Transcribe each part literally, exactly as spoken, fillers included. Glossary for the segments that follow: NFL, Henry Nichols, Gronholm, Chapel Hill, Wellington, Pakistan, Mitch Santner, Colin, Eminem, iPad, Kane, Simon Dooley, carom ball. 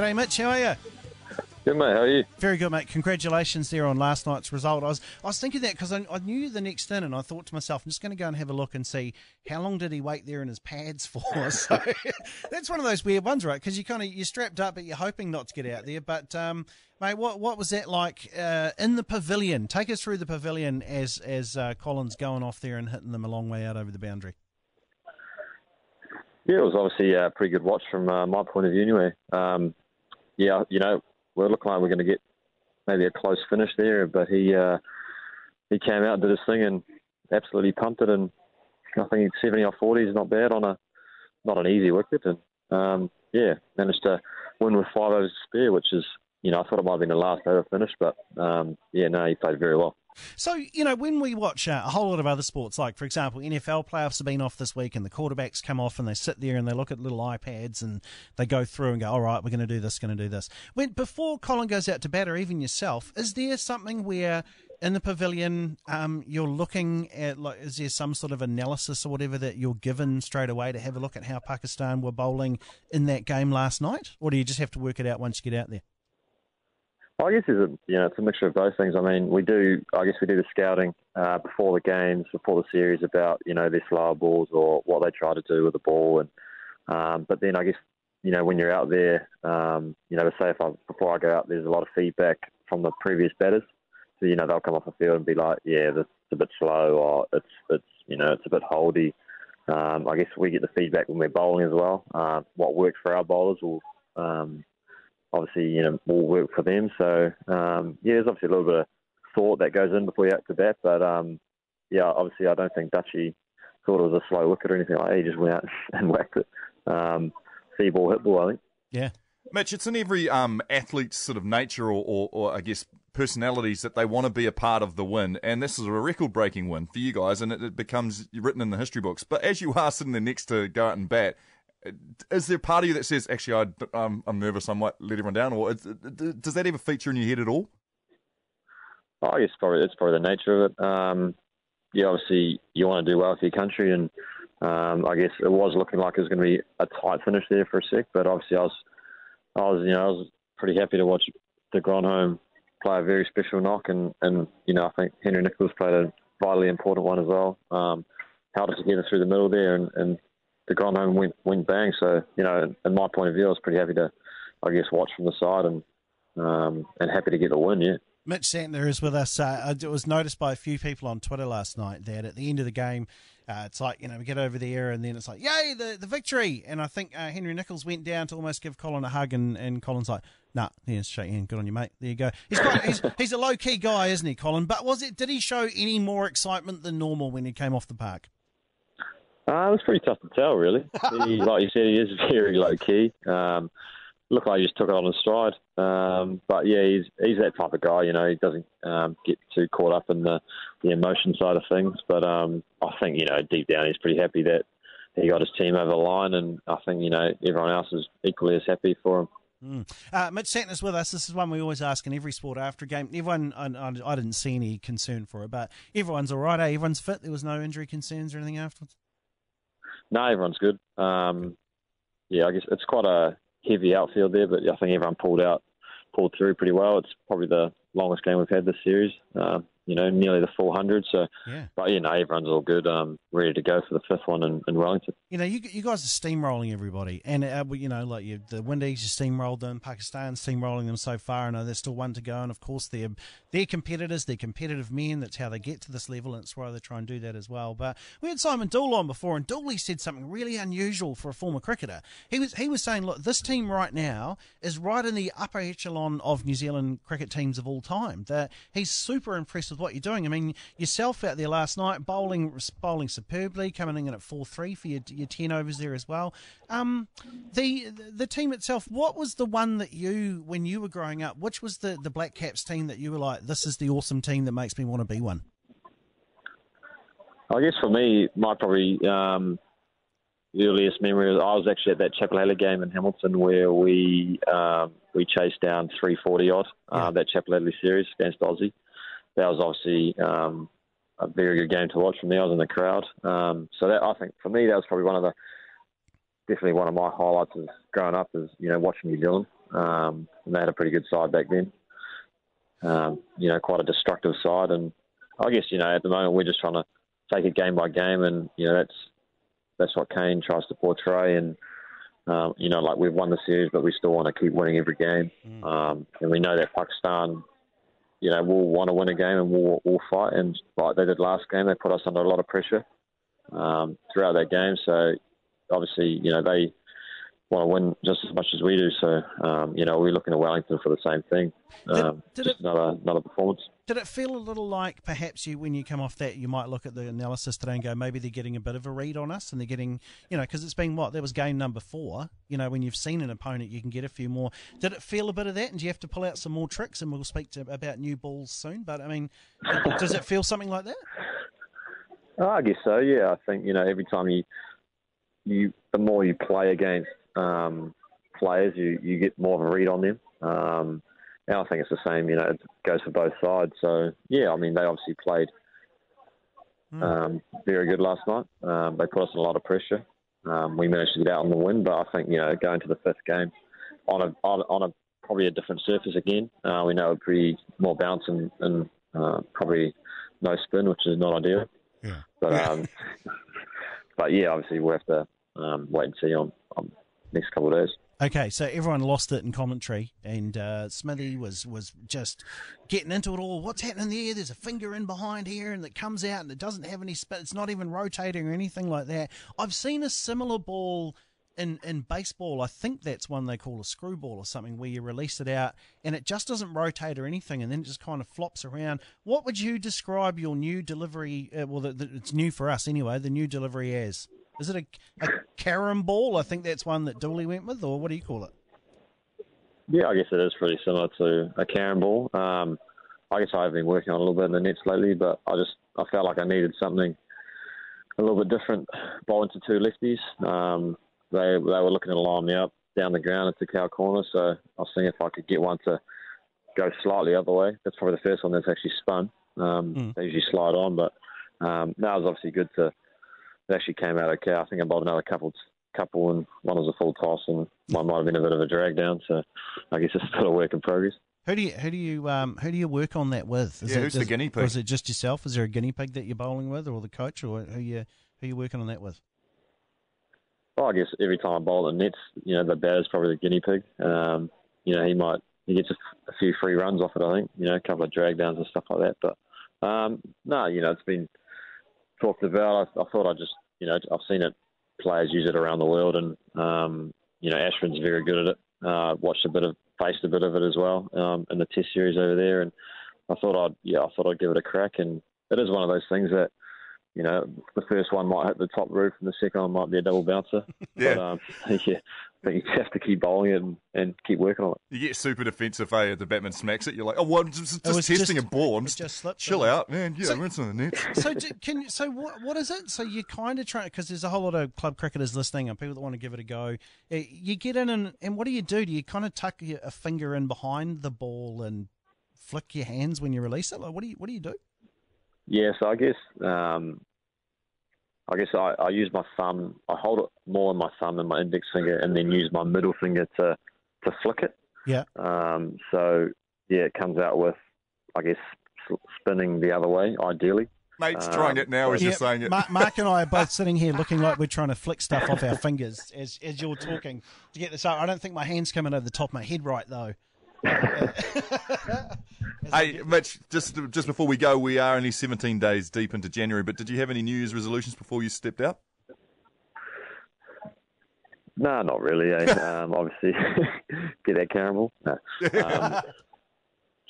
G'day, Mitch. How are you? Good, mate. How are you? Very good, mate. Congratulations there on last night's result. I was I was thinking that because I, I knew the next in, and I thought to myself, I'm just going to go and have a look and see how long did he wait there in his pads for. So that's one of those weird ones, right? Because you kind of you're strapped up, but you're hoping not to get out there. But um, mate, what what was that like uh, in the pavilion? Take us through the pavilion as as uh, Colin's going off there and hitting them a long way out over the boundary. Yeah, it was obviously a pretty good watch from uh, my point of view anyway. Um, yeah, you know, we're looking like we're going to get maybe a close finish there, but he uh, he came out and did his thing and absolutely pumped it. And I think seventy off forty is not bad on a not an easy wicket. And um, yeah, managed to win with five overs to spare, which is, you know, I thought it might have been the last over finish, but um, yeah, no, he played very well. So, you know, when we watch uh, a whole lot of other sports, like, for example, N F L playoffs have been off this week and the quarterbacks come off and they sit there and they look at little iPads and they go through and go, all right, we're going to do this, going to do this. When before Colin goes out to bat, or even yourself, is there something where in the pavilion um, you're looking at, like, is there some sort of analysis or whatever that you're given straight away to have a look at how Pakistan were bowling in that game last night? Or do you just have to work it out once you get out there? I guess it's a, you know, it's a mixture of both things. I mean, we do, I guess we do the scouting uh, before the games, before the series about, you know, their slower balls or what they try to do with the ball. And um, but then I guess, you know, when you're out there, um, you know, to say if I, before I go out, there's a lot of feedback from the previous batters. So, you know, they'll come off the field and be like, yeah, that's a bit slow, or it's, it's you know, it's a bit holdy. Um, I guess we get the feedback when we're bowling as well. Uh, what works for our bowlers will... Um, obviously, you know, will work for them. So, um, yeah, there's obviously a little bit of thought that goes in before you act to bat. But, um, yeah, obviously I don't think Dutchie thought it was a slow wicket or anything like that. He just went out and whacked it. Um, see ball, hit ball, I think. Yeah. Mitch, it's in every um, athlete's sort of nature or, or, or, I guess, personalities that they want to be a part of the win. And this is a record-breaking win for you guys, and it, it becomes written in the history books. But as you are sitting there next to go out and bat, is there a part of you that says, actually, I, um, I'm nervous, I might let everyone down? Or does that ever feature in your head at all? Oh, I guess probably, it's probably the nature of it. Um, yeah, obviously, you want to do well for your country. And um, I guess it was looking like it was going to be a tight finish there for a sec. But obviously, I was, I was you know, I was pretty happy to watch the Gronholm play a very special knock. And, and, you know, I think Henry Nichols played a vitally important one as well. Um, held it together through the middle there and... and the Gronholm went, went bang, so, you know, in my point of view, I was pretty happy to, I guess, watch from the side and um, and happy to get the win, yeah. Mitch Santner is with us. Uh, it was noticed by a few people on Twitter last night that at the end of the game, uh, it's like, you know, we get over there and then it's like, yay, the, the victory! And I think uh, Henry Nichols went down to almost give Colin a hug, and, and Colin's like, nah, yeah, shake hand, good on you, mate. There you go. He's, quite, he's, he's a low-key guy, isn't he, Colin? But was it? Did he show any more excitement than normal when he came off the park? Uh, it was pretty tough to tell, really. He, like you said, he is very low-key. Um, looked like he just took it on his stride. Um, but, yeah, he's he's that type of guy, you know. He doesn't um, get too caught up in the, the emotion side of things. But um, I think, you know, deep down he's pretty happy that he got his team over the line. And I think, you know, everyone else is equally as happy for him. Mm. Uh, Mitch Santner's with us. This is one we always ask in every sport after a game. Everyone, I, I, I didn't see any concern for it, but everyone's all right, eh? Everyone's fit? There was no injury concerns or anything afterwards? No, everyone's good. Um, yeah, I guess it's quite a heavy outfield there, but I think everyone pulled out, pulled through pretty well. It's probably the longest game we've had this series, uh, you know, nearly the four hundred. So, yeah. But, you know, everyone's all good, um, ready to go for the fifth one in, in Wellington. You know, you, you guys are steamrolling everybody. And, uh, you know, like you, the Windies, you steamrolled them, Pakistan steamrolling them so far. I know there's still one to go. And, of course, they're, they're competitors, they're competitive men. That's how they get to this level, and it's why they try and do that as well. But we had Simon Dooley on before, and Dooley said something really unusual for a former cricketer. He was, he was saying, look, this team right now is right in the upper echelon of New Zealand cricket teams of all time. That he's super impressed with what you're doing. I mean, yourself out there last night, bowling bowling superbly, coming in at four three for your, your ten overs there as well. Um, the the team itself, what was the one that you, when you were growing up, which was the, the Black Caps team that you were like, this is the awesome team that makes me want to be one? I guess for me, my probably um, earliest memory, I was actually at that Chapel Hill game in Hamilton where we um, we chased down three forty odd, yeah. uh, that Chapel Hill series against Aussie. That was obviously um, a very good game to watch from me. I was in the crowd. Um, so that, I think for me, that was probably one of the, definitely one of my highlights of growing up is, you know, watching New Zealand. Um, and they had a pretty good side back then. Um, you know, quite a destructive side. And I guess, you know, at the moment we're just trying to take it game by game. And, you know, that's that's what Kane tries to portray. And, um, you know, like we've won the series, but we still want to keep winning every game. Mm. Um, and we know that Pakistan, you know, will want to win a game and will will fight. And like they did last game, they put us under a lot of pressure um, throughout that game. So, obviously, you know, they want to win just as much as we do. So, um, you know, we're looking to Wellington for the same thing. Um, did, did just it, another, another performance. Did it feel a little like perhaps you, when you come off that, you might look at the analysis today and go, maybe they're getting a bit of a read on us and they're getting, you know, because it's been what? That was game number four. You know, when you've seen an opponent, you can get a few more. Did it feel a bit of that? And do you have to pull out some more tricks? And we'll speak to, about new balls soon. But, I mean, does it feel something like that? Oh, I guess so, yeah. I think, you know, every time you... You, the more you play against um, players, you, you get more of a read on them. Um, and I think it's the same, you know, it goes for both sides. So, yeah, I mean, they obviously played um, very good last night. Um, they put us in a lot of pressure. Um, we managed to get out on the win, but I think, you know, going to the fifth game on a on, on a probably a different surface again, uh, we know it would be more bounce and, and uh, probably no spin, which is not ideal. Yeah. But, um, But, yeah, obviously we'll have to um, wait and see on, on the next couple of days. Okay, so everyone lost it in commentary, and uh, Smithy was, was just getting into it all. What's happening there? There's a finger in behind here, and it comes out, and it doesn't have any spin. It's not even rotating or anything like that. I've seen a similar ball in, in baseball. I think that's one they call a screwball or something, where you release it out, and it just doesn't rotate or anything, and then it just kind of flops around. What would you describe your new delivery, uh, well, the, the, it's new for us anyway, the new delivery as? Is it a, a carom ball? I think that's one that Dooley went with, or what do you call it? Yeah, I guess it is pretty similar to a carom ball. Um, I guess I've been working on a little bit in the nets lately, but I just I felt like I needed something a little bit different. Bowl into two lefties. Um, they they were looking to line me up down the ground into cow corner, so I was seeing if I could get one to go slightly other way. That's probably the first one that's actually spun. Um, mm. They usually slide on, but um, that was obviously good to... It actually came out okay. I think I bowled another couple, couple, and one was a full toss, and one might have been a bit of a drag down. So I guess it's still a work in progress. Who do you who do you um, who do you work on that with? Is yeah, it, who's is, the guinea pig? Or is it just yourself? Is there a guinea pig that you're bowling with, or the coach, or who you who you working on that with? Well, I guess every time I bowl at nets, you know, the batter's probably the guinea pig. Um, you know, he might he gets a, a few free runs off it. I think you know a couple of drag downs and stuff like that. But um, no, you know, it's been talked about. I, I thought I just. You know, I've seen it. Players use it around the world, and um, you know, Ashwin's very good at it. Uh, watched a bit of, faced a bit of it as well um, in the Test series over there, and I thought I'd, yeah, I thought I'd give it a crack. And it is one of those things that, you know, the first one might hit the top roof, and the second one might be a double bouncer. Yeah, but, um, yeah. But you have to keep bowling it and, and keep working on it. You get super defensive, eh? If the batman smacks it, you're like, oh, well, I'm just, just testing just, a ball. I'm just, just slipped chill out, it. Man. Yeah, so, we're into the net. So, do, can you, so what, what is it? So you're kind of trying, because there's a whole lot of club cricketers listening and people that want to give it a go. You get in and, and what do you do? Do you kind of tuck a finger in behind the ball and flick your hands when you release it? Like, what do you, what do you do? Yeah, so I guess... Um, I guess I, I use my thumb. I hold it more in my thumb and my index finger, and then use my middle finger to, to flick it. Yeah. Um. So yeah, it comes out with, I guess, spinning the other way, ideally. Mate's um, trying it now as yeah, you're saying it. Mark, Mark and I are both sitting here looking like we're trying to flick stuff off our fingers as as you're talking to get this out. I don't think my hand's coming over the top of my head right though. Hey, Mitch, just just before we go, we are only seventeen days deep into January, but did you have any New Year's resolutions before you stepped out? No, not really. Eh? um, obviously, get that caramel. No. Um,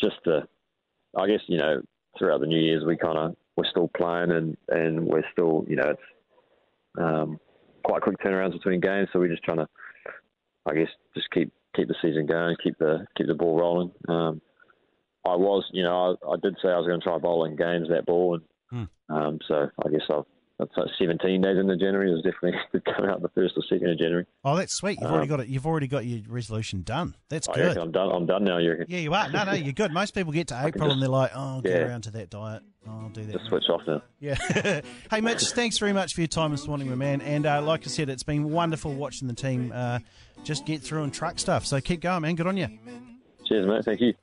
just, uh, I guess, you know, throughout the New Year's, we kind of, we're still playing and, and we're still, you know, it's um, quite quick turnarounds between games, so we're just trying to, I guess, just keep keep the season going, keep the keep the ball rolling. Um, I was, you know, I, I did say I was going to try bowling games that ball, and hmm. um, so I guess I've that's like seventeen days into January. It was definitely coming out the first or second of January. Oh, that's sweet. You've um, already got it. You've already got your resolution done. That's oh, good. I'm done. I'm done now. You reckon? Yeah, you are. No, no, you're good. Most people get to April just, and they're like, oh, I'll get yeah. around to that diet. I'll do that. Just switch off now. Yeah. Hey, Mitch, thanks very much for your time this morning, my man. And uh, like I said, it's been wonderful watching the team uh, just get through and truck stuff. So keep going, man. Good on you. Cheers, mate. Thank you.